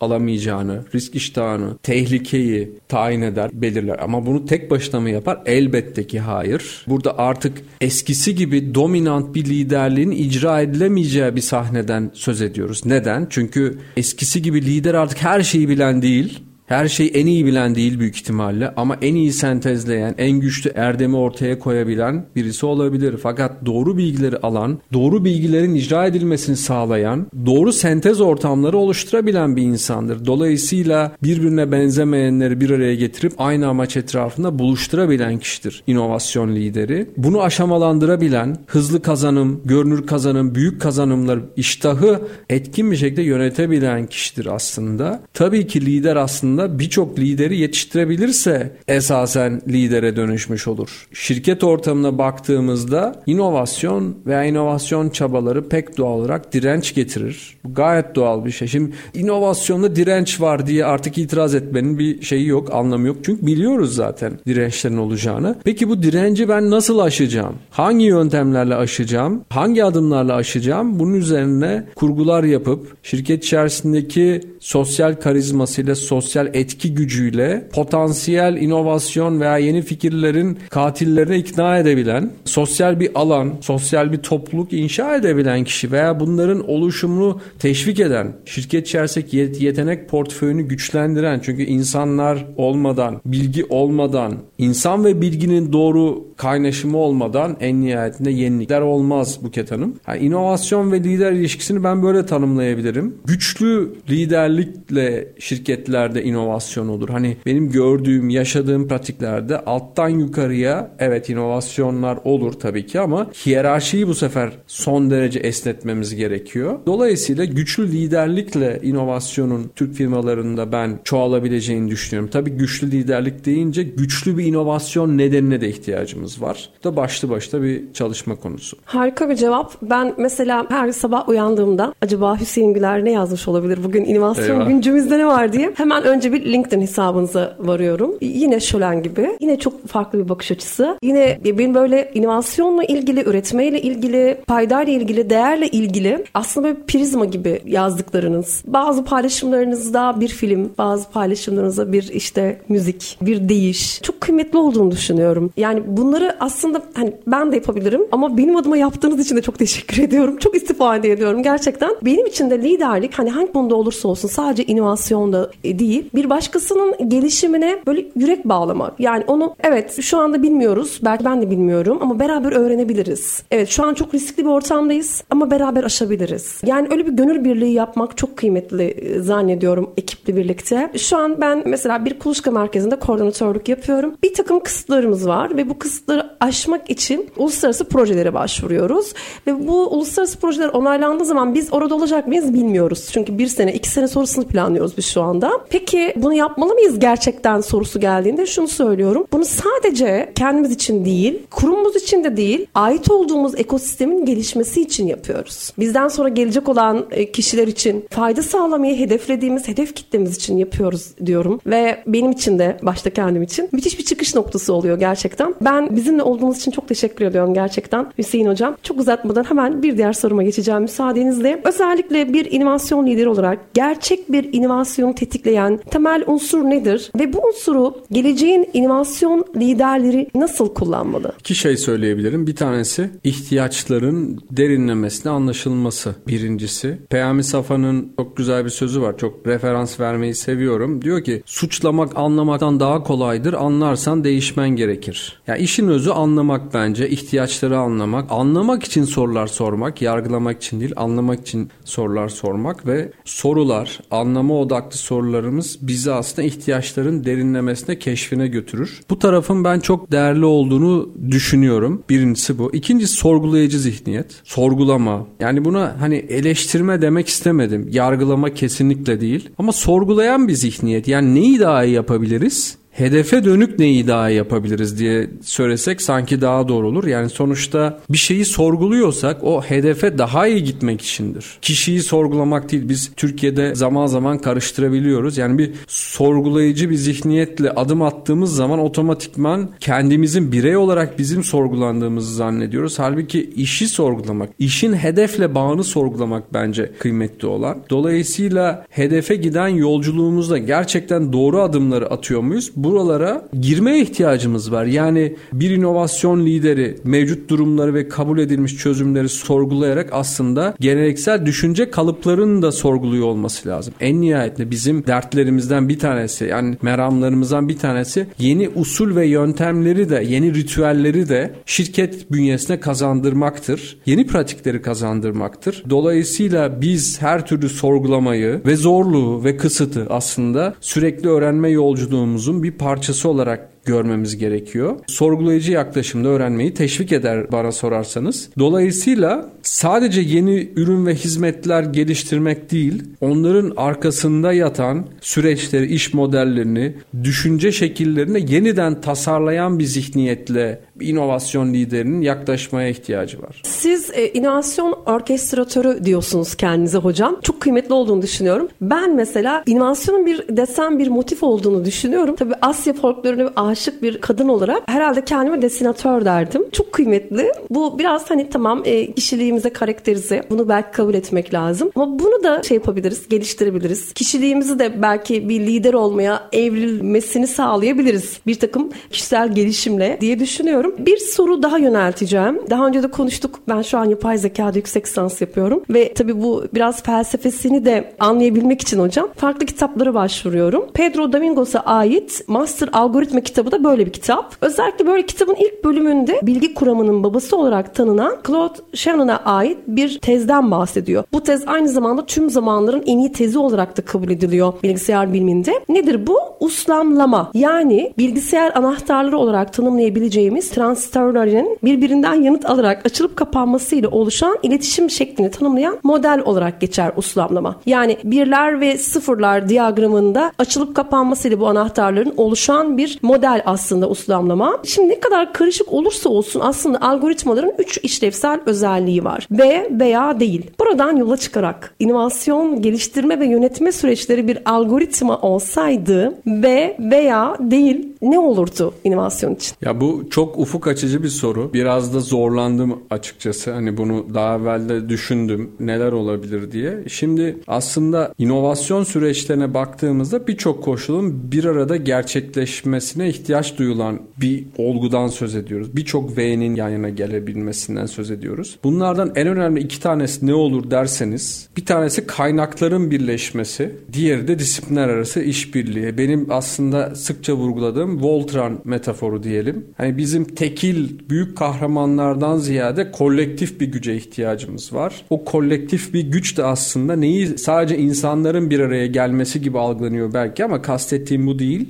alamayacağını, risk iştahını, tehlikeyi tayin eder, belirler. Ama bunu tek başına mı yapar? Elbette ki hayır. Burada artık eskisi gibi dominant bir liderliğin icra edilemeyeceği bir sahneden söz ediyoruz. Neden? Çünkü eskisi gibi lider artık her şeyi bilen değil. Her şeyi en iyi bilen değil büyük ihtimalle, ama en iyi sentezleyen, en güçlü erdemi ortaya koyabilen birisi olabilir. Fakat doğru bilgileri alan, doğru bilgilerin icra edilmesini sağlayan, doğru sentez ortamları oluşturabilen bir insandır. Dolayısıyla birbirine benzemeyenleri bir araya getirip aynı amaç etrafında buluşturabilen kişidir inovasyon lideri. Bunu aşamalandırabilen, hızlı kazanım, görünür kazanım, büyük kazanımlar, iştahı etkin bir şekilde yönetebilen kişidir aslında. Tabii ki lider aslında birçok lideri yetiştirebilirse esasen lidere dönüşmüş olur. Şirket ortamına baktığımızda inovasyon veya inovasyon çabaları pek doğal olarak direnç getirir. Bu gayet doğal bir şey. Şimdi inovasyonda direnç var diye artık itiraz etmenin bir şeyi yok, anlamı yok. Çünkü biliyoruz zaten dirençlerin olacağını. Peki bu direnci ben nasıl aşacağım? Hangi yöntemlerle aşacağım? Hangi adımlarla aşacağım? Bunun üzerine kurgular yapıp şirket içerisindeki sosyal karizmasıyla, sosyal etki gücüyle potansiyel inovasyon veya yeni fikirlerin katillerine ikna edebilen, sosyal bir alan, sosyal bir topluluk inşa edebilen kişi veya bunların oluşumunu teşvik eden, şirket içerisindeki yetenek portföyünü güçlendiren, çünkü insanlar olmadan, bilgi olmadan, insan ve bilginin doğru kaynaşımı olmadan en nihayetinde yenilikler olmaz Buket Hanım. Yani inovasyon ve lider ilişkisini ben böyle tanımlayabilirim. Güçlü liderlikle şirketlerde inovasyon olur. Hani benim gördüğüm, yaşadığım pratiklerde alttan yukarıya evet inovasyonlar olur tabii ki, ama hiyerarşiyi bu sefer son derece esnetmemiz gerekiyor. Dolayısıyla güçlü liderlikle inovasyonun Türk firmalarında ben çoğalabileceğini düşünüyorum. Tabii güçlü liderlik deyince güçlü bir inovasyon nedenine de ihtiyacımız var. Bu da başlı başta bir çalışma konusu. Harika bir cevap. Ben mesela her sabah uyandığımda acaba Hüseyin Güler ne yazmış olabilir bugün inovasyon güncümüzde ne var diye hemen önce bir LinkedIn hesabınıza varıyorum. Yine şölen gibi. Yine çok farklı bir bakış açısı. Yine benim böyle inovasyonla ilgili, üretmeyle ilgili, paydayla ilgili, değerle ilgili aslında bir prizma gibi yazdıklarınız. Bazı paylaşımlarınızda bir film, bazı paylaşımlarınızda bir işte müzik, bir deyiş. Çok kıymetli olduğunu düşünüyorum. Yani bunları aslında hani ben de yapabilirim ama benim adıma yaptığınız için de çok teşekkür ediyorum. Çok istifade ediyorum gerçekten. Benim için de liderlik hani hangi konuda olursa olsun sadece inovasyonda değil, bir başkasının gelişimine böyle yürek bağlamak. Yani onu evet şu anda bilmiyoruz, belki ben de bilmiyorum ama beraber öğrenebiliriz. Evet şu an çok riskli bir ortamdayız ama beraber aşabiliriz. Yani öyle bir gönül birliği yapmak çok kıymetli zannediyorum ekiple birlikte. Şu an ben mesela bir kuluçka merkezinde koordinatörlük yapıyorum. Bir takım kısıtlarımız var ve bu kısıtları aşmak için uluslararası projelere başvuruyoruz. Ve bu uluslararası projeler onaylandığı zaman biz orada olacak mıyız bilmiyoruz. Çünkü 1 sene 2 sene sonrasını planlıyoruz biz şu anda. Peki bunu yapmalı mıyız gerçekten sorusu geldiğinde şunu söylüyorum. Bunu sadece kendimiz için değil, kurumumuz için de değil, ait olduğumuz ekosistemin gelişmesi için yapıyoruz. Bizden sonra gelecek olan kişiler için fayda sağlamayı hedeflediğimiz hedef kitlemiz için yapıyoruz diyorum. Ve benim için de, başta kendim için müthiş bir çıkış noktası oluyor gerçekten. Ben bizimle olduğunuz için çok teşekkür ediyorum gerçekten Hüseyin Hocam. Çok uzatmadan hemen bir diğer soruma geçeceğim müsaadenizle. Özellikle bir inovasyon lideri olarak gerçek bir inovasyonu tetikleyen temel unsur nedir? Ve bu unsuru geleceğin inovasyon liderleri nasıl kullanmalı? 2 şey söyleyebilirim. Bir tanesi ihtiyaçların derinlemesine anlaşılması. Birincisi. Peyami Safa'nın çok güzel bir sözü var. Çok referans vermeyi seviyorum. Diyor ki suçlamak anlamaktan daha kolaydır. Anlarsan değişmen gerekir. Yani işin özü anlamak bence. İhtiyaçları anlamak. Anlamak için sorular sormak. Yargılamak için değil. Anlamak için sorular sormak ve sorular, anlama odaklı soruların bizi aslında ihtiyaçların derinlemesine, keşfine götürür. Bu tarafın ben çok değerli olduğunu düşünüyorum. Birincisi bu. İkincisi sorgulayıcı zihniyet. Sorgulama. Yani buna hani eleştirme demek istemedim. Yargılama kesinlikle değil. Ama sorgulayan bir zihniyet. Yani neyi daha iyi yapabiliriz? hedefe dönük neyi daha yapabiliriz diye söylesek sanki daha doğru olur. Yani sonuçta bir şeyi sorguluyorsak o hedefe daha iyi gitmek içindir. Kişiyi sorgulamak değil, biz Türkiye'de zaman zaman karıştırabiliyoruz. Yani bir sorgulayıcı bir zihniyetle adım attığımız zaman otomatikman kendimizin birey olarak bizim sorgulandığımızı zannediyoruz. Halbuki işi sorgulamak, işin hedefle bağını sorgulamak bence kıymetli olan. Dolayısıyla hedefe giden yolculuğumuzda gerçekten doğru adımları atıyor muyuz? Buralara girmeye ihtiyacımız var. Yani bir inovasyon lideri mevcut durumları ve kabul edilmiş çözümleri sorgulayarak aslında geleneksel düşünce kalıplarını da sorguluyor olması lazım. En nihayetinde bizim dertlerimizden bir tanesi, yani meramlarımızdan bir tanesi yeni usul ve yöntemleri de, yeni ritüelleri de şirket bünyesine kazandırmaktır. Yeni pratikleri kazandırmaktır. Dolayısıyla biz her türlü sorgulamayı ve zorluğu ve kısıtı aslında sürekli öğrenme yolculuğumuzun bir parçası olarak görmemiz gerekiyor. Sorgulayıcı yaklaşımda öğrenmeyi teşvik eder bana sorarsanız. Dolayısıyla sadece yeni ürün ve hizmetler geliştirmek değil, onların arkasında yatan süreçleri, iş modellerini, düşünce şekillerini yeniden tasarlayan bir zihniyetle inovasyon liderinin yaklaşmaya ihtiyacı var. Siz inovasyon orkestratörü diyorsunuz kendinize hocam. Çok kıymetli olduğunu düşünüyorum. Ben mesela inovasyonun bir desen, bir motif olduğunu düşünüyorum. Tabii Asya folklorunu aşık bir kadın olarak herhalde kendime desinatör derdim. Çok kıymetli. Bu biraz hani tamam kişiliğimize karakterize. Bunu belki kabul etmek lazım. Ama bunu da şey yapabiliriz, geliştirebiliriz. Kişiliğimizi de belki bir lider olmaya evrilmesini sağlayabiliriz. Bir takım kişisel gelişimle diye düşünüyorum. Bir soru daha yönelteceğim. Daha önce de konuştuk. Ben şu an yapay zekada yüksek lisans yapıyorum. Ve tabii bu biraz felsefesini de anlayabilmek için hocam farklı kitaplara başvuruyorum. Pedro Domingos'a ait Master Algoritma kitabı da böyle bir kitap. Özellikle böyle kitabın ilk bölümünde bilgi kuramının babası olarak tanınan Claude Shannon'a ait bir tezden bahsediyor. Bu tez aynı zamanda tüm zamanların en iyi tezi olarak da kabul ediliyor bilgisayar biliminde. Nedir bu? Uslamlama. Yani bilgisayar anahtarları olarak tanımlayabileceğimiz transistörlerin birbirinden yanıt alarak açılıp kapanmasıyla oluşan iletişim şeklini tanımlayan model olarak geçer uslamlama. Yani birler ve sıfırlar diyagramında açılıp kapanmasıyla bu anahtarların oluşan bir model aslında uslamlama. Şimdi ne kadar karışık olursa olsun aslında algoritmaların 3 işlevsel özelliği var. B veya değil. Buradan yola çıkarak inovasyon, geliştirme ve yönetme süreçleri bir algoritma olsaydı B veya değil ne olurdu inovasyon için? Ya bu çok ufuk açıcı bir soru. Biraz da zorlandım açıkçası. Hani bunu daha evvel de düşündüm. Neler olabilir diye. Şimdi aslında inovasyon süreçlerine baktığımızda birçok koşulun bir arada gerçekleşmesini ihtiyaç duyulan bir olgudan söz ediyoruz. Birçok V'nin yan yana gelebilmesinden söz ediyoruz. Bunlardan en önemli 2 tanesi ne olur derseniz, bir tanesi kaynakların birleşmesi, diğeri de disiplinler arası işbirliği. Benim aslında sıkça vurguladığım Voltran metaforu diyelim. Hani bizim tekil büyük kahramanlardan ziyade kolektif bir güce ihtiyacımız var. O kolektif bir güç de aslında neyi sadece insanların bir araya gelmesi gibi algılanıyor belki ama kastettiğim bu değil.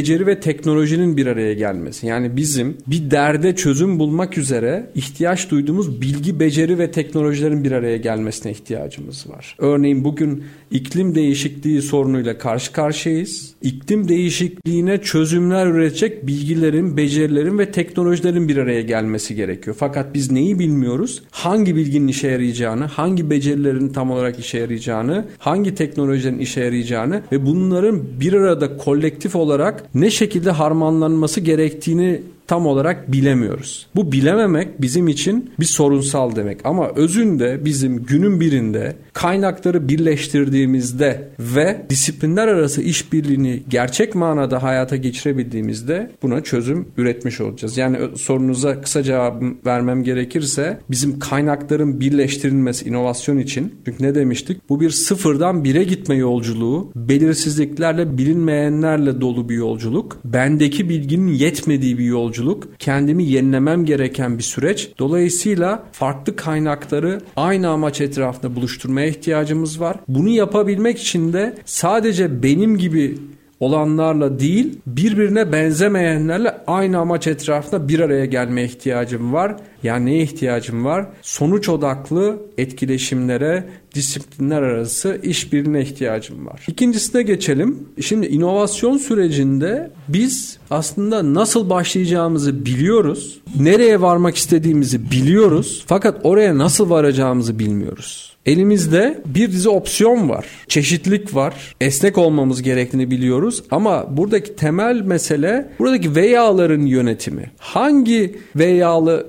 Beceri ve teknolojinin bir araya gelmesi. Yani bizim bir derde çözüm bulmak üzere ihtiyaç duyduğumuz bilgi, beceri ve teknolojilerin bir araya gelmesine ihtiyacımız var. Örneğin bugün iklim değişikliği sorunuyla karşı karşıyayız. İklim değişikliğine çözümler üretecek bilgilerin, becerilerin ve teknolojilerin bir araya gelmesi gerekiyor. Fakat biz neyi bilmiyoruz? Hangi bilginin işe yarayacağını, hangi becerilerin tam olarak işe yarayacağını, hangi teknolojilerin işe yarayacağını ve bunların bir arada kolektif olarak ne şekilde harmanlanması gerektiğini tam olarak bilemiyoruz. Bu bilememek bizim için bir sorunsal demek. Ama özünde bizim günün birinde kaynakları birleştirdiğimizde ve disiplinler arası işbirliğini gerçek manada hayata geçirebildiğimizde buna çözüm üretmiş olacağız. Yani sorunuza kısa cevap vermem gerekirse bizim kaynakların birleştirilmesi inovasyon için. Çünkü ne demiştik? Bu bir sıfırdan bire gitme yolculuğu, belirsizliklerle, bilinmeyenlerle dolu bir yolculuk, bendeki bilginin yetmediği bir yolculuk, kendimi yenilemem gereken bir süreç. Dolayısıyla farklı kaynakları aynı amaç etrafında buluşturmaya ihtiyacımız var. Bunu yapabilmek için de sadece benim gibi olanlarla değil, birbirine benzemeyenlerle aynı amaç etrafında bir araya gelmeye ihtiyacım var. Yani neye ihtiyacım var? Sonuç odaklı etkileşimlere, disiplinler arası işbirliğine ihtiyacım var. İkincisine geçelim. Şimdi inovasyon sürecinde biz aslında nasıl başlayacağımızı biliyoruz. Nereye varmak istediğimizi biliyoruz. Fakat oraya nasıl varacağımızı bilmiyoruz. Elimizde bir dizi opsiyon var. Çeşitlilik var. Esnek olmamız gerektiğini biliyoruz. Ama buradaki temel mesele buradaki veyaların yönetimi. Hangi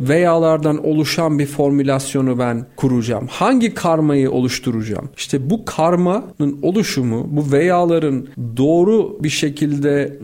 veyalardan oluşan bir formülasyonu ben kuracağım? Hangi karmayı oluşturacağım? İşte bu karmanın oluşumu, bu veyaların doğru bir şekilde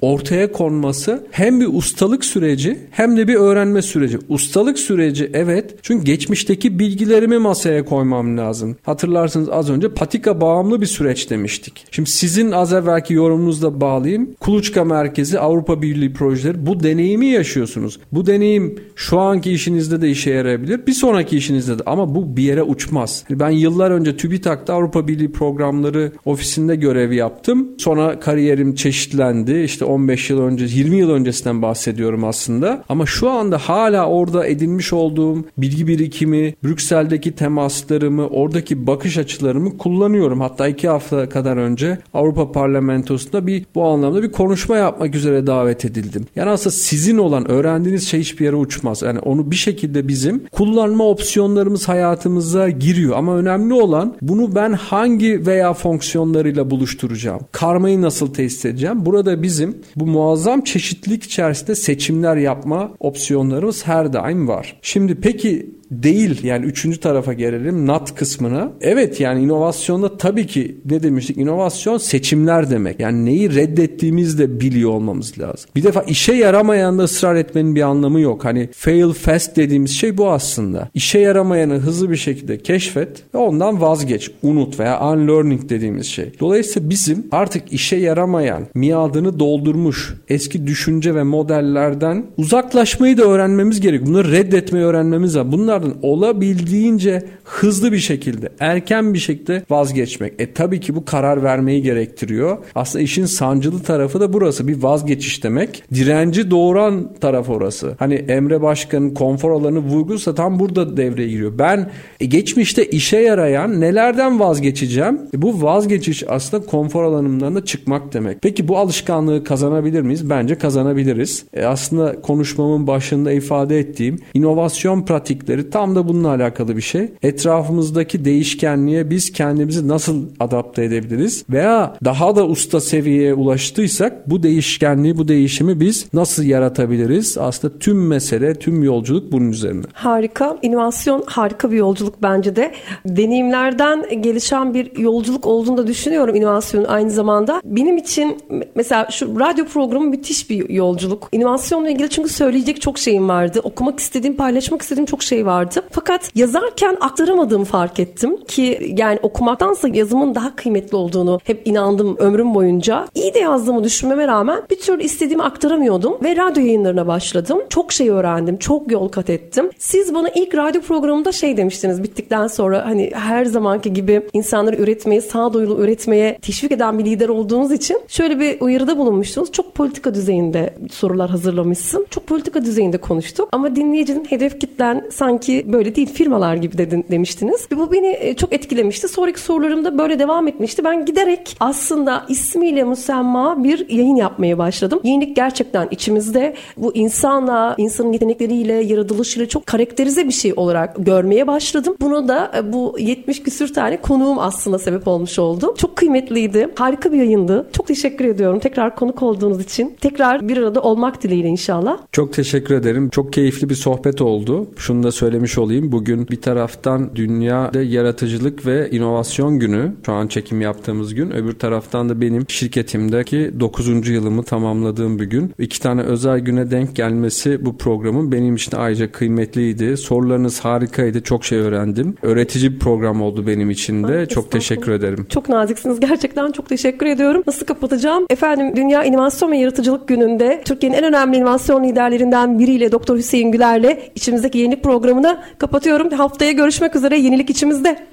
ortaya konması hem bir ustalık süreci hem de bir öğrenme süreci. Ustalık süreci evet. Çünkü geçmişteki bilgilerimi masaya koymam lazım. Hatırlarsınız az önce patika bağımlı bir süreç demiştik. Şimdi sizin az evvelki yorumunuzla bağlayayım. Kuluçka Merkezi, Avrupa Birliği projeleri, bu deneyimi yaşıyorsunuz. Bu deneyim şu anki işinizde de işe yarayabilir. Bir sonraki işinizde de, ama bu bir yere uçmaz. Ben yıllar önce TÜBİTAK'ta Avrupa Birliği programları ofisinde görev yaptım. Sonra kariyerim çeşitlendi. İşte 15 yıl önce, 20 yıl öncesinden bahsediyorum aslında. Ama şu anda hala orada edinmiş olduğum bilgi birikimi, Brüksel'deki temaslarımı, oradaki bakış açılarımı kullanıyorum. Hatta 2 hafta kadar önce Avrupa Parlamentosu'nda bu anlamda bir konuşma yapmak üzere davet edildim. Yani aslında sizin olan öğrendiğiniz şey hiçbir yere uçmaz. Yani onu bir şekilde bizim kullanma opsiyonlarımız hayatımıza giriyor. Ama önemli olan bunu ben hangi veya fonksiyonlarıyla buluşturacağım? Karmayı nasıl tesis edeceğim? Burada bizim bu muazzam çeşitlilik içerisinde seçimler yapma opsiyonlarımız her daim var. Şimdi peki değil, yani üçüncü tarafa gelelim, not kısmına. Evet, yani inovasyonda tabii ki ne demiştik? İnovasyon seçimler demek. Yani neyi reddettiğimizi de biliyor olmamız lazım. Bir defa işe yaramayanda ısrar etmenin bir anlamı yok. Hani fail fast dediğimiz şey bu aslında. İşe yaramayanı hızlı bir şekilde keşfet ve ondan vazgeç. Unut veya unlearning dediğimiz şey. Dolayısıyla bizim artık işe yaramayan, miadını doldurmuş eski düşünce ve modellerden uzaklaşmayı da öğrenmemiz gerek. Bunları reddetmeyi öğrenmemiz lazım. Bunlar olabildiğince hızlı bir şekilde, erken bir şekilde vazgeçmek. Tabii ki bu karar vermeyi gerektiriyor. Aslında işin sancılı tarafı da burası. Bir vazgeçiş demek. Direnci doğuran taraf orası. Hani Emre Başkan'ın konfor alanı vurgusu tam burada devreye giriyor. Ben geçmişte işe yarayan nelerden vazgeçeceğim? Bu vazgeçiş aslında konfor alanımdan da çıkmak demek. Peki bu alışkanlığı kazanabilir miyiz? Bence kazanabiliriz. Aslında konuşmamın başında ifade ettiğim inovasyon pratikleri tam da bununla alakalı bir şey. Etrafımızdaki değişkenliğe biz kendimizi nasıl adapte edebiliriz? Veya daha da usta seviyeye ulaştıysak bu değişkenliği, bu değişimi biz nasıl yaratabiliriz? Aslında tüm mesele, tüm yolculuk bunun üzerine. Harika. İnovasyon harika bir yolculuk bence de. Deneyimlerden gelişen bir yolculuk olduğunu da düşünüyorum inovasyonun aynı zamanda. Benim için mesela şu radyo programı müthiş bir yolculuk. İnovasyonla ilgili çünkü söyleyecek çok şeyim vardı. Okumak istediğim, paylaşmak istediğim çok şey vardı. Fakat yazarken aktaramadığımı fark ettim ki yani okumaktansa yazımın daha kıymetli olduğunu hep inandım ömrüm boyunca. İyi de yazdığımı düşünmeme rağmen bir türlü istediğimi aktaramıyordum ve radyo yayınlarına başladım. Çok şey öğrendim. Çok yol kat ettim. Siz bana ilk radyo programında şey demiştiniz bittikten sonra hani her zamanki gibi insanları üretmeye, sağduyulu üretmeye teşvik eden bir lider olduğunuz için şöyle bir uyarıda bulunmuştunuz. Çok politika düzeyinde sorular hazırlamışsın. Çok politika düzeyinde konuştuk ama dinleyicinin hedef kitlen sanki böyle değil firmalar gibi demiştiniz. Ve bu beni çok etkilemişti. Sonraki sorularımda böyle devam etmişti. Ben giderek aslında ismiyle müsemma bir yayın yapmaya başladım. Yenilik gerçekten içimizde bu insanla, insanın yetenekleriyle, yaratılışıyla çok karakterize bir şey olarak görmeye başladım. Bunu da bu 70 küsür tane konuğum aslında sebep olmuş oldu. Çok kıymetliydi. Harika bir yayındı. Çok teşekkür ediyorum tekrar konuk olduğunuz için. Tekrar bir arada olmak dileğiyle inşallah. Çok teşekkür ederim. Çok keyifli bir sohbet oldu. Şunu da söylemiş olayım. Bugün bir taraftan dünyada yaratıcılık ve inovasyon günü. Şu an çekim yaptığımız gün. Öbür taraftan da benim şirketimdeki 9. yılımı tamamladığım bir gün. 2 tane özel güne denk gelmesi bu programın benim için ayrıca kıymetliydi. Sorularınız harikaydı. Çok şey öğrendim. Öğretici bir program oldu benim için de. Çok teşekkür ederim. Çok naziksiniz. Gerçekten çok teşekkür ediyorum. Nasıl kapatacağım? Efendim Dünya İnovasyon ve Yaratıcılık Günü'nde Türkiye'nin en önemli inovasyon liderlerinden biriyle Doktor Hüseyin Güler'le içimizdeki yenilik programını kapatıyorum. Haftaya görüşmek üzere. Yenilik içimizde.